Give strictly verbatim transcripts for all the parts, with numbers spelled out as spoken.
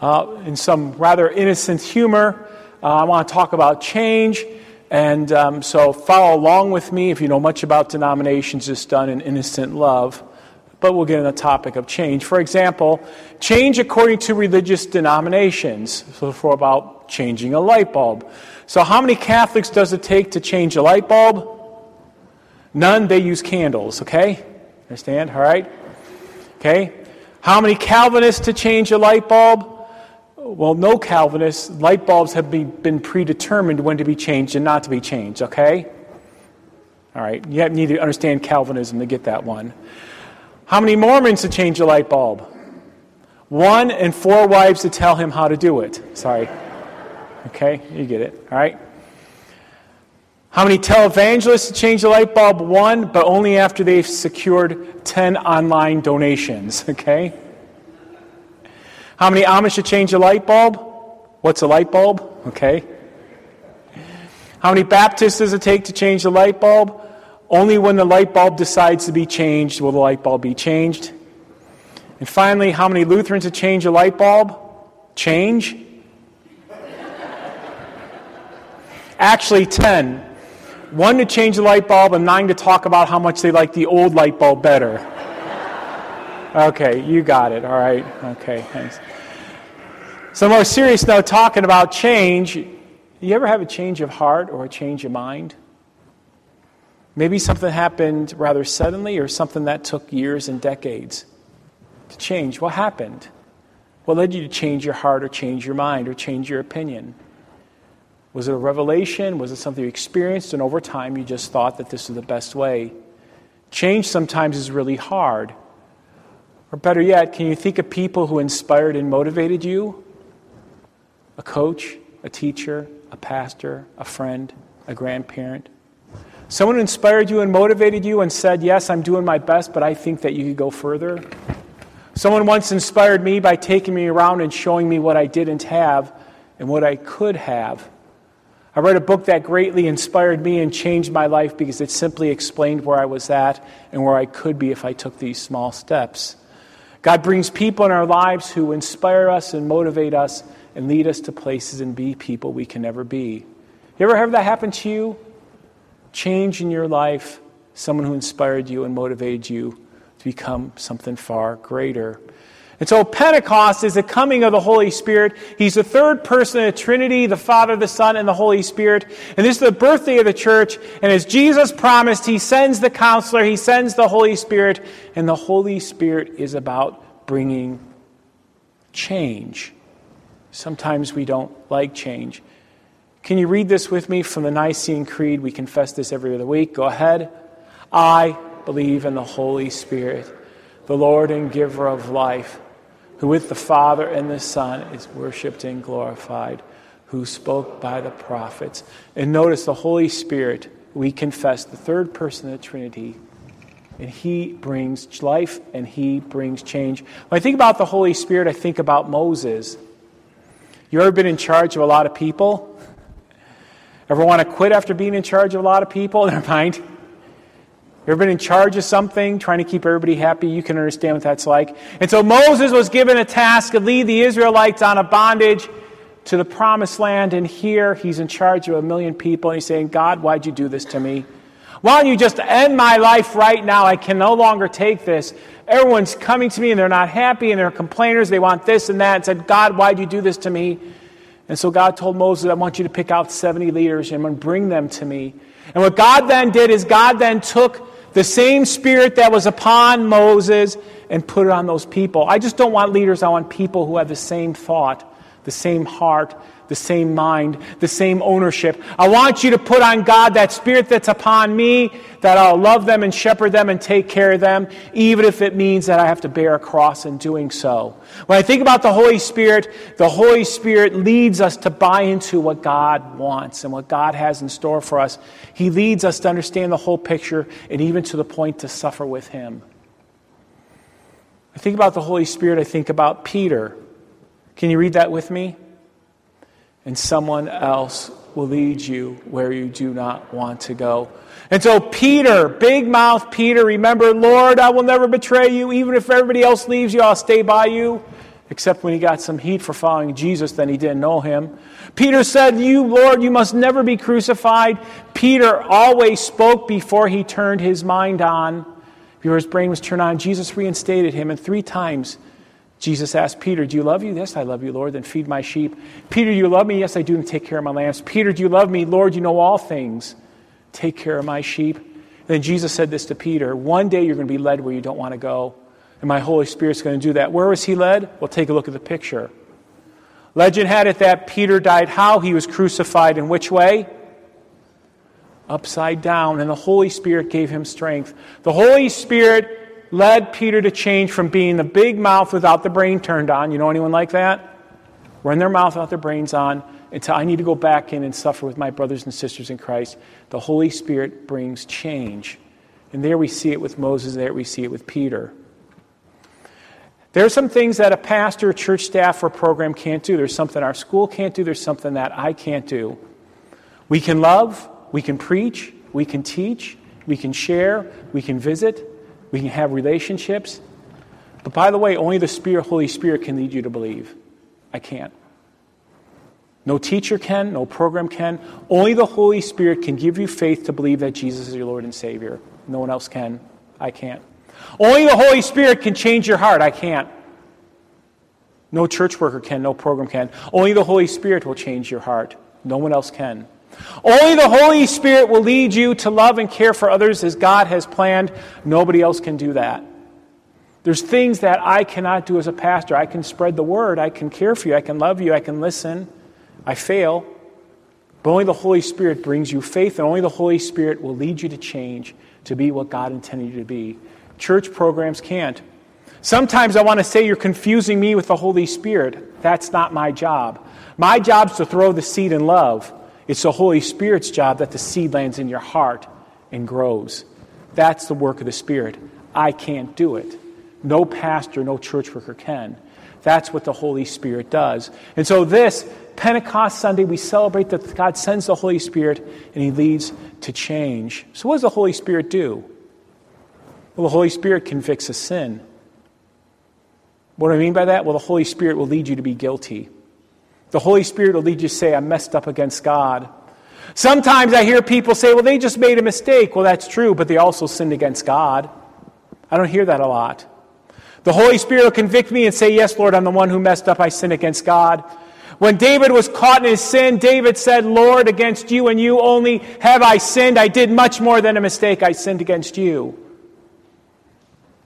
uh, in some rather innocent humor. Uh, I want to talk about change. And um, so follow along with me. If you know much about denominations, it's done in innocent love. But we'll get into the topic of change. For example, change according to religious denominations. So for about changing a light bulb. So how many Catholics does it take to change a light bulb? None. They use candles, okay? Understand? All right? Okay. How many Calvinists to change a light bulb? Well, no Calvinists. Light bulbs have be, been predetermined when to be changed and not to be changed, okay? All right, you need to understand Calvinism to get that one. How many Mormons to change a light bulb? One, and four wives to tell him how to do it. Sorry. Okay, you get it, all right? How many televangelists to change a light bulb? One, but only after they've secured ten online donations, okay? How many Amish to change a light bulb? What's a light bulb? Okay. How many Baptists does it take to change the light bulb? Only when the light bulb decides to be changed will the light bulb be changed. And finally, how many Lutherans to change a light bulb? Change? Actually, ten. One to change the light bulb and nine to talk about how much they like the old light bulb better. Okay, you got it. All right. Okay, thanks. So more serious now, talking about change. You ever have a change of heart or a change of mind? Maybe something happened rather suddenly or something that took years and decades to change. What happened? What led you to change your heart or change your mind or change your opinion? Was it a revelation? Was it something you experienced? And over time, you just thought that this was the best way. Change sometimes is really hard. Or better yet, can you think of people who inspired and motivated you? A coach, a teacher, a pastor, a friend, a grandparent. Someone who inspired you and motivated you and said, yes, I'm doing my best, but I think that you could go further. Someone once inspired me by taking me around and showing me what I didn't have and what I could have. I read a book that greatly inspired me and changed my life because it simply explained where I was at and where I could be if I took these small steps. God brings people in our lives who inspire us and motivate us and lead us to places and be people we can never be. You ever have that happen to you? Change in your life, someone who inspired you and motivated you to become something far greater. And so Pentecost is the coming of the Holy Spirit. He's the third person in the Trinity, the Father, the Son, and the Holy Spirit. And this is the birthday of the church. And as Jesus promised, he sends the counselor, he sends the Holy Spirit. And the Holy Spirit is about bringing change. Sometimes we don't like change. Can you read this with me from the Nicene Creed? We confess this every other week. Go ahead. I believe in the Holy Spirit, the Lord and giver of life, who with the Father and the Son is worshipped and glorified, who spoke by the prophets. And notice the Holy Spirit, we confess, the third person of the Trinity, and he brings life and he brings change. When I think about the Holy Spirit, I think about Moses. You ever been in charge of a lot of people? Ever want to quit after being in charge of a lot of people? Never mind. You ever been in charge of something, trying to keep everybody happy? You can understand what that's like. And so Moses was given a task to lead the Israelites out of bondage to the promised land. And here he's in charge of a million people. And he's saying, God, why'd you do this to me? Why don't you just end my life right now? I can no longer take this. Everyone's coming to me and they're not happy and they're complainers. They want this and that. And said, God, why'd you do this to me? And so God told Moses, I want you to pick out seventy leaders and I'm going to bring them to me. And what God then did is God then took the same spirit that was upon Moses and put it on those people. I just don't want leaders. I want people who have the same thought, the same heart, the same mind, the same ownership. I want you to put on God that spirit that's upon me, that I'll love them and shepherd them and take care of them, even if it means that I have to bear a cross in doing so. When I think about the Holy Spirit, the Holy Spirit leads us to buy into what God wants and what God has in store for us. He leads us to understand the whole picture and even to the point to suffer with him. I think about the Holy Spirit, I think about Peter. Can you read that with me? And someone else will lead you where you do not want to go. And so Peter, big mouth Peter, remember, Lord, I will never betray you. Even if everybody else leaves you, I'll stay by you. except when he got some heat for following Jesus, then he didn't know him. Peter said, "You, Lord, you must never be crucified." Peter always spoke before he turned his mind on. Before his brain was turned on, Jesus reinstated him, and three times Jesus asked Peter, "Do you love you?" "Yes, I love you, Lord." "Then feed my sheep." "Peter, do you love me?" "Yes, I do." "And take care of my lambs." "Peter, do you love me?" "Lord, you know all things. Take care of my sheep." And then Jesus said this to Peter, "One day you're going to be led where you don't want to go, and my Holy Spirit's going to do that." Where was he led? Well, take a look at the picture. Legend had it that Peter died how? He was crucified in which way? Upside down. And the Holy Spirit gave him strength. The Holy Spirit led Peter to change from being the big mouth without the brain turned on. You know anyone like that? Run their mouth without their brains on until I need to go back in and suffer with my brothers and sisters in Christ. The Holy Spirit brings change. And there we see it with Moses. There we see it with Peter. There are some things that a pastor, church staff, or program can't do. There's something our school can't do. There's something that I can't do. We can love. We can preach. We can teach. We can share. We can visit. We can have relationships. But by the way, only the Spirit, Holy Spirit can lead you to believe. I can't. No teacher can. No program can. Only the Holy Spirit can give you faith to believe that Jesus is your Lord and Savior. No one else can. I can't. Only the Holy Spirit can change your heart. I can't. No church worker can. No program can. Only the Holy Spirit will change your heart. No one else can. Only the Holy Spirit will lead you to love and care for others as God has planned. Nobody else can do that. There's things that I cannot do as a pastor. I can spread the word. I can care for you. I can love you. I can listen. I fail. But only the Holy Spirit brings you faith, and only the Holy Spirit will lead you to change, to be what God intended you to be. Church programs can't. Sometimes I want to say you're confusing me with the Holy Spirit. That's not my job. My job's to throw the seed in love. It's the Holy Spirit's job that the seed lands in your heart and grows. That's the work of the Spirit. I can't do it. No pastor, no church worker can. That's what the Holy Spirit does. And so this Pentecost Sunday, we celebrate that God sends the Holy Spirit and he leads to change. So what does the Holy Spirit do? Well, the Holy Spirit convicts of sin. What do I mean by that? Well, the Holy Spirit will lead you to be guilty. The Holy Spirit will lead you to say, I messed up against God. Sometimes I hear people say, well, they just made a mistake. Well, that's true, but they also sinned against God. I don't hear that a lot. The Holy Spirit will convict me and say, yes, Lord, I'm the one who messed up. I sinned against God. When David was caught in his sin, David said, Lord, against you and you only have I sinned. I did much more than a mistake. I sinned against you.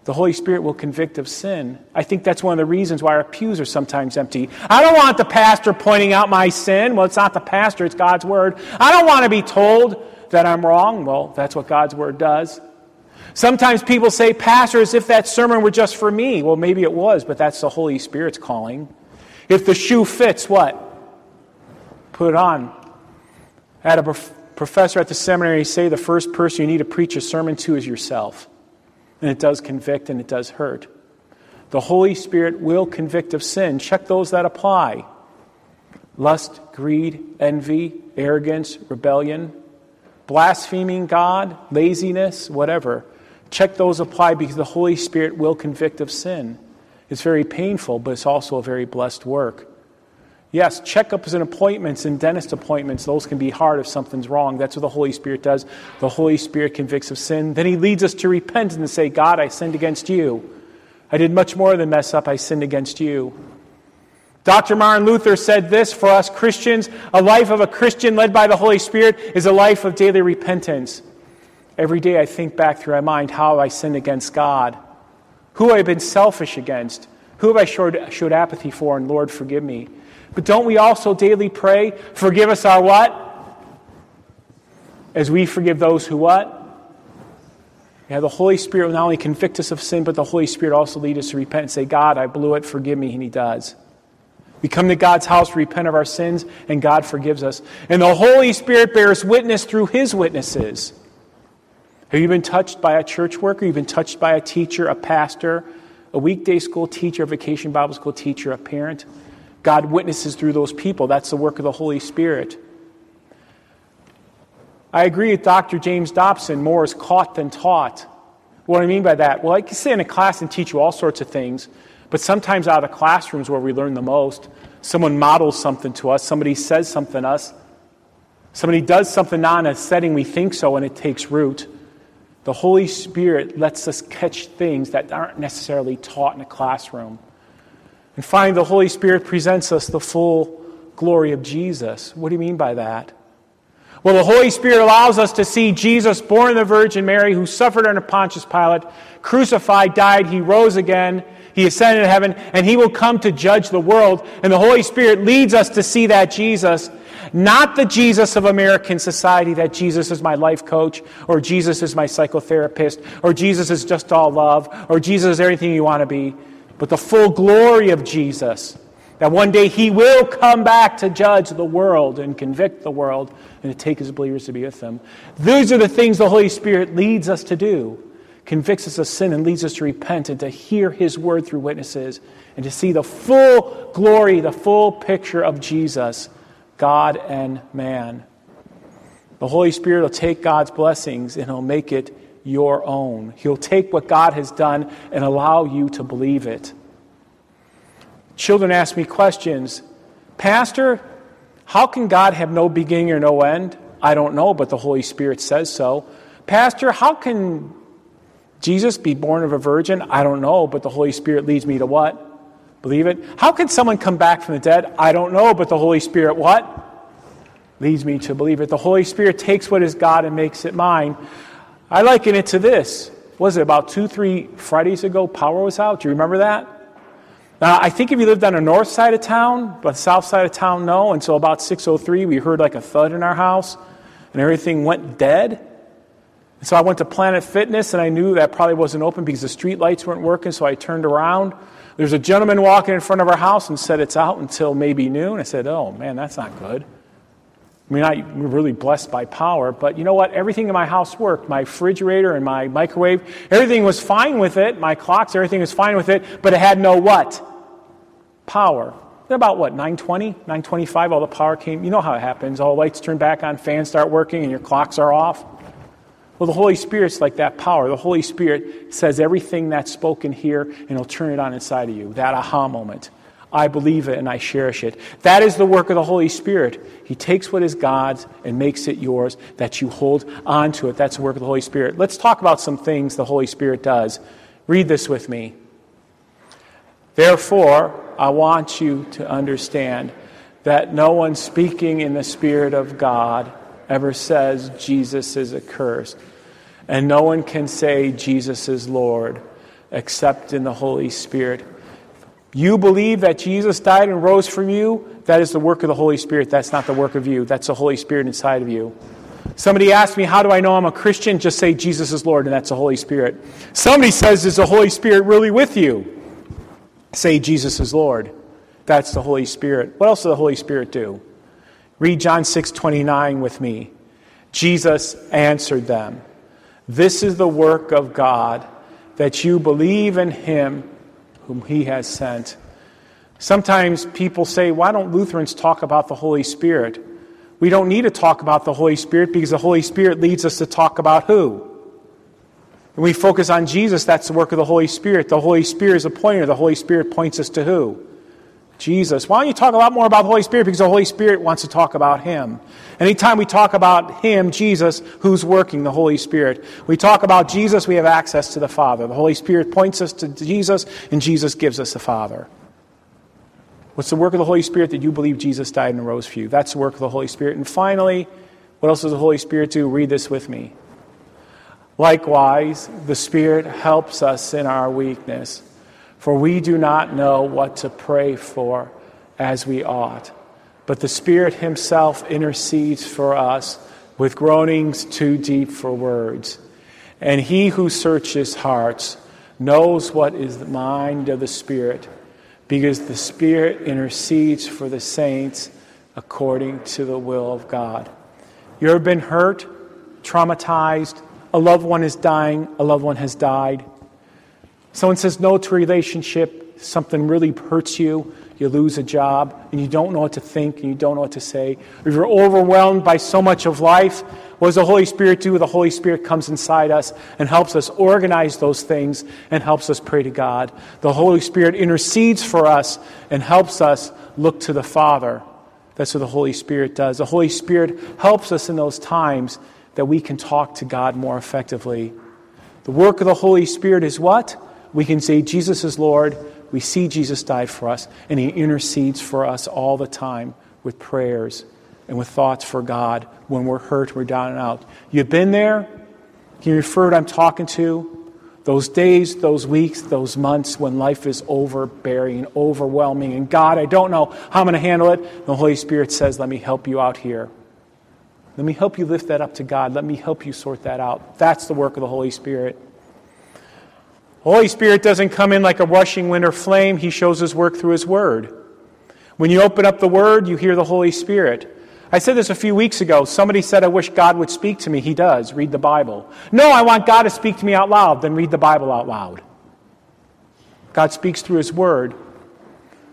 The Holy Spirit will convict of sin. I think that's one of the reasons why our pews are sometimes empty. I don't want the pastor pointing out my sin. Well, it's not the pastor, it's God's Word. I don't want to be told that I'm wrong. Well, that's what God's Word does. Sometimes people say, Pastor, as if that sermon were just for me. Well, maybe it was, but that's the Holy Spirit's calling. If the shoe fits, what? Put it on. I had a prof- professor at the seminary say the first person you need to preach a sermon to is yourself. And it does convict and it does hurt. The Holy Spirit will convict of sin. Check those that apply. Lust, greed, envy, arrogance, rebellion, blaspheming God, laziness, whatever. Check those apply because the Holy Spirit will convict of sin. It's very painful, but it's also a very blessed work. Yes, checkups and appointments and dentist appointments, those can be hard if something's wrong. That's what the Holy Spirit does. The Holy Spirit convicts of sin. Then he leads us to repent and to say, God, I sinned against you. I did much more than mess up. I sinned against you. Doctor Martin Luther said this for us Christians, a life of a Christian led by the Holy Spirit is a life of daily repentance. Every day I think back through my mind how I sinned against God. Who have I been selfish against? Who have I showed, showed apathy for? And Lord, forgive me. But don't we also daily pray, forgive us our what? As we forgive those who what? Yeah, the Holy Spirit will not only convict us of sin, but the Holy Spirit also leads us to repent and say, God, I blew it, forgive me, and he does. We come to God's house to repent of our sins, and God forgives us. And the Holy Spirit bears witness through his witnesses. Have you been touched by a church worker? You've been touched by a teacher, a pastor, a weekday school teacher, a vacation Bible school teacher, a parent? God witnesses through those people. That's the work of the Holy Spirit. I agree with Doctor James Dobson, more is caught than taught. What do I mean by that? Well, I can sit in a class and teach you all sorts of things, But sometimes out of the classrooms where we learn the most, someone models something to us, somebody says something to us, somebody does something not in a setting we think so, and it takes root. The Holy Spirit lets us catch things that aren't necessarily taught in a classroom. And finally, the Holy Spirit presents us the full glory of Jesus. What do you mean by that? Well, the Holy Spirit allows us to see Jesus, born of the Virgin Mary, who suffered under Pontius Pilate, crucified, died, he rose again, he ascended to heaven, and he will come to judge the world. And the Holy Spirit leads us to see that Jesus, not the Jesus of American society, that Jesus is my life coach, or Jesus is my psychotherapist, or Jesus is just all love, or Jesus is everything you want to be, but the full glory of Jesus. That one day he will come back to judge the world and convict the world and to take his believers to be with him. Those are the things the Holy Spirit leads us to do, convicts us of sin and leads us to repent and to hear his word through witnesses and to see the full glory, the full picture of Jesus, God and man. The Holy Spirit will take God's blessings and he'll make it your own. He'll take what God has done and allow you to believe it. Children ask me questions. Pastor, how can God have no beginning or no end? I don't know, but the Holy Spirit says so. Pastor, how can Jesus be born of a virgin? I don't know, but the Holy Spirit leads me to what? Believe it. How can someone come back from the dead? I don't know, but the Holy Spirit what? Leads me to believe it. The Holy Spirit takes what is God and makes it mine. I liken it to this. Was it about two, three Fridays ago, power was out? Do you remember that? Now, I think if you lived on the north side of town, but the south side of town, no. And so about six oh three, we heard like a thud in our house, and everything went dead. And so I went to Planet Fitness, and I knew that probably wasn't open because the street lights weren't working, so I turned around. There's a gentleman walking in front of our house and said it's out until maybe noon. I said, oh, man, that's not good. I mean, I, we're really blessed by power, but you know what? Everything in my house worked. My refrigerator and my microwave, everything was fine with it. My clocks, everything was fine with it, but it had no what? Power. Then about what, nine twenty, nine twenty-five, all the power came. You know how it happens. All the lights turn back on, fans start working, and your clocks are off. Well, the Holy Spirit's like that power. The Holy Spirit says everything that's spoken here, and he'll turn it on inside of you. That aha moment. I believe it and I cherish it. That is the work of the Holy Spirit. He takes what is God's and makes it yours, that you hold on to it. That's the work of the Holy Spirit. Let's talk about some things the Holy Spirit does. Read this with me. Therefore, I want you to understand that no one speaking in the Spirit of God ever says Jesus is accursed, and no one can say Jesus is Lord except in the Holy Spirit. You believe that Jesus died and rose from you? That is the work of the Holy Spirit. That's not the work of you. That's the Holy Spirit inside of you. Somebody asked me, how do I know I'm a Christian? Just say Jesus is Lord, and that's the Holy Spirit. Somebody says, is the Holy Spirit really with you? Say Jesus is Lord. That's the Holy Spirit. What else does the Holy Spirit do? Read John six twenty-nine with me. Jesus answered them, this is the work of God, that you believe in him whom he has sent. Sometimes people say, why don't Lutherans talk about the Holy Spirit? We don't need to talk about the Holy Spirit because the Holy Spirit leads us to talk about who? When we focus on Jesus, that's the work of the Holy Spirit. The Holy Spirit is a pointer. The Holy Spirit points us to who? Jesus. Why don't you talk a lot more about the Holy Spirit? Because the Holy Spirit wants to talk about him. Anytime we talk about him, Jesus, who's working? The Holy Spirit. We talk about Jesus, we have access to the Father. The Holy Spirit points us to Jesus, and Jesus gives us the Father. What's the work of the Holy Spirit? That you believe Jesus died and rose for you. That's the work of the Holy Spirit. And finally, what else does the Holy Spirit do? Read this with me. Likewise, the Spirit helps us in our weakness. For we do not know what to pray for as we ought. But the Spirit himself intercedes for us with groanings too deep for words. And he who searches hearts knows what is the mind of the Spirit, because the Spirit intercedes for the saints according to the will of God. You ever been hurt, traumatized? A loved one is dying, a loved one has died. Someone says no to a relationship, something really hurts you, you lose a job, and you don't know what to think, and you don't know what to say, or you're overwhelmed by so much of life, what does the Holy Spirit do? The Holy Spirit comes inside us and helps us organize those things and helps us pray to God. The Holy Spirit intercedes for us and helps us look to the Father. That's what the Holy Spirit does. The Holy Spirit helps us in those times that we can talk to God more effectively. The work of the Holy Spirit is what? We can say Jesus is Lord. We see Jesus died for us, and he intercedes for us all the time with prayers and with thoughts for God when we're hurt, we're down and out. You've been there? Can you refer to what I'm talking to? Those days, those weeks, those months when life is overbearing, overwhelming, and God, I don't know how I'm going to handle it. And the Holy Spirit says, let me help you out here. Let me help you lift that up to God. Let me help you sort that out. That's the work of the Holy Spirit. The Holy Spirit doesn't come in like a rushing wind or flame. He shows his work through his word. When you open up the word, you hear the Holy Spirit. I said this a few weeks ago. Somebody said, I wish God would speak to me. He does. Read the Bible. No, I want God to speak to me out loud. Then read the Bible out loud. God speaks through his word.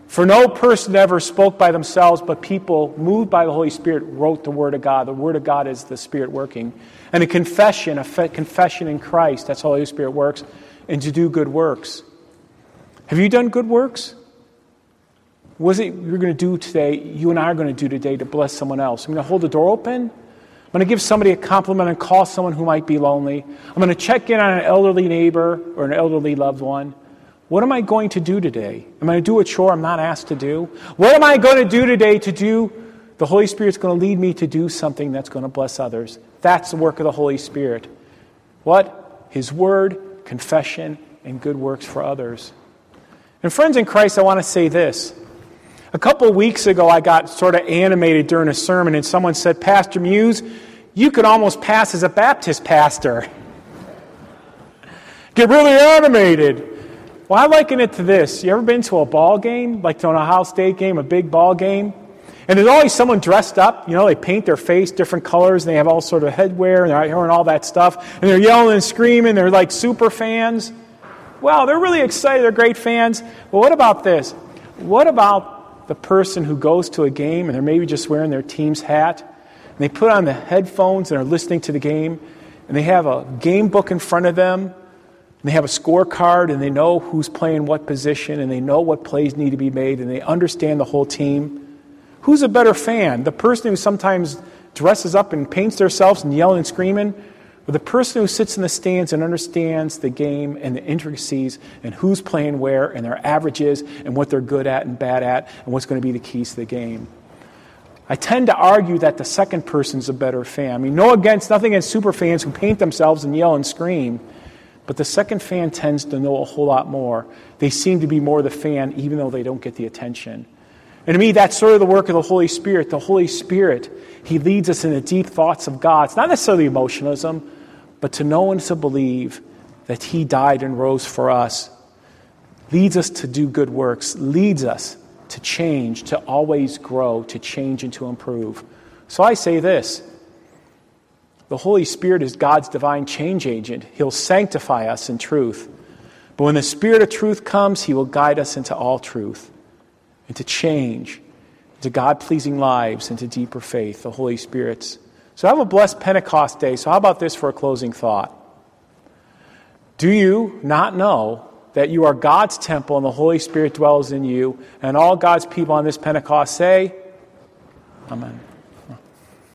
For no person ever spoke by themselves, but people moved by the Holy Spirit wrote the Word of God. The Word of God is the Spirit working. And a confession, a fe- confession in Christ, that's how the Holy Spirit works, and to do good works. Have you done good works? What is it you're going to do today, you and I are going to do today to bless someone else? I'm going to hold the door open. I'm going to give somebody a compliment and call someone who might be lonely. I'm going to check in on an elderly neighbor or an elderly loved one. What am I going to do today? Am I going to do a chore I'm not asked to do? What am I going to do today to do? The Holy Spirit's going to lead me to do something that's going to bless others. That's the work of the Holy Spirit. What? His word, confession, and good works for others. And friends in Christ, I want to say this. A couple of weeks ago, I got sort of animated during a sermon, and someone said, Pastor Muse, you could almost pass as a Baptist pastor. Get really animated. Well, I liken it to this. You ever been to a ball game, like to an Ohio State game, a big ball game? And there's always someone dressed up. You know, they paint their face different colors, and they have all sort of headwear, and they're out here and all that stuff. And they're yelling and screaming. They're like super fans. Wow, they're really excited. They're great fans. But what about this? What about the person who goes to a game, and they're maybe just wearing their team's hat, and they put on the headphones and are listening to the game, and they have a game book in front of them, and they have a scorecard, and they know who's playing what position, and they know what plays need to be made, and they understand the whole team. Who's a better fan? The person who sometimes dresses up and paints themselves and yelling and screaming, or the person who sits in the stands and understands the game and the intricacies and who's playing where and their averages and what they're good at and bad at and what's going to be the keys to the game? I tend to argue that the second person's a better fan. I mean, no against, nothing against super fans who paint themselves and yell and scream. But the second fan tends to know a whole lot more. They seem to be more the fan, even though they don't get the attention. And to me, that's sort of the work of the Holy Spirit. The Holy Spirit, he leads us in the deep thoughts of God. It's not necessarily emotionalism, but to know and to believe that he died and rose for us. Leads us to do good works. Leads us to change, to always grow, to change and to improve. So I say this. The Holy Spirit is God's divine change agent. He'll sanctify us in truth. But when the Spirit of truth comes, he will guide us into all truth, into change, into God-pleasing lives, into deeper faith, the Holy Spirit's. So have a blessed Pentecost day. So how about this for a closing thought? Do you not know that you are God's temple and the Holy Spirit dwells in you, and all God's people on this Pentecost say, Amen.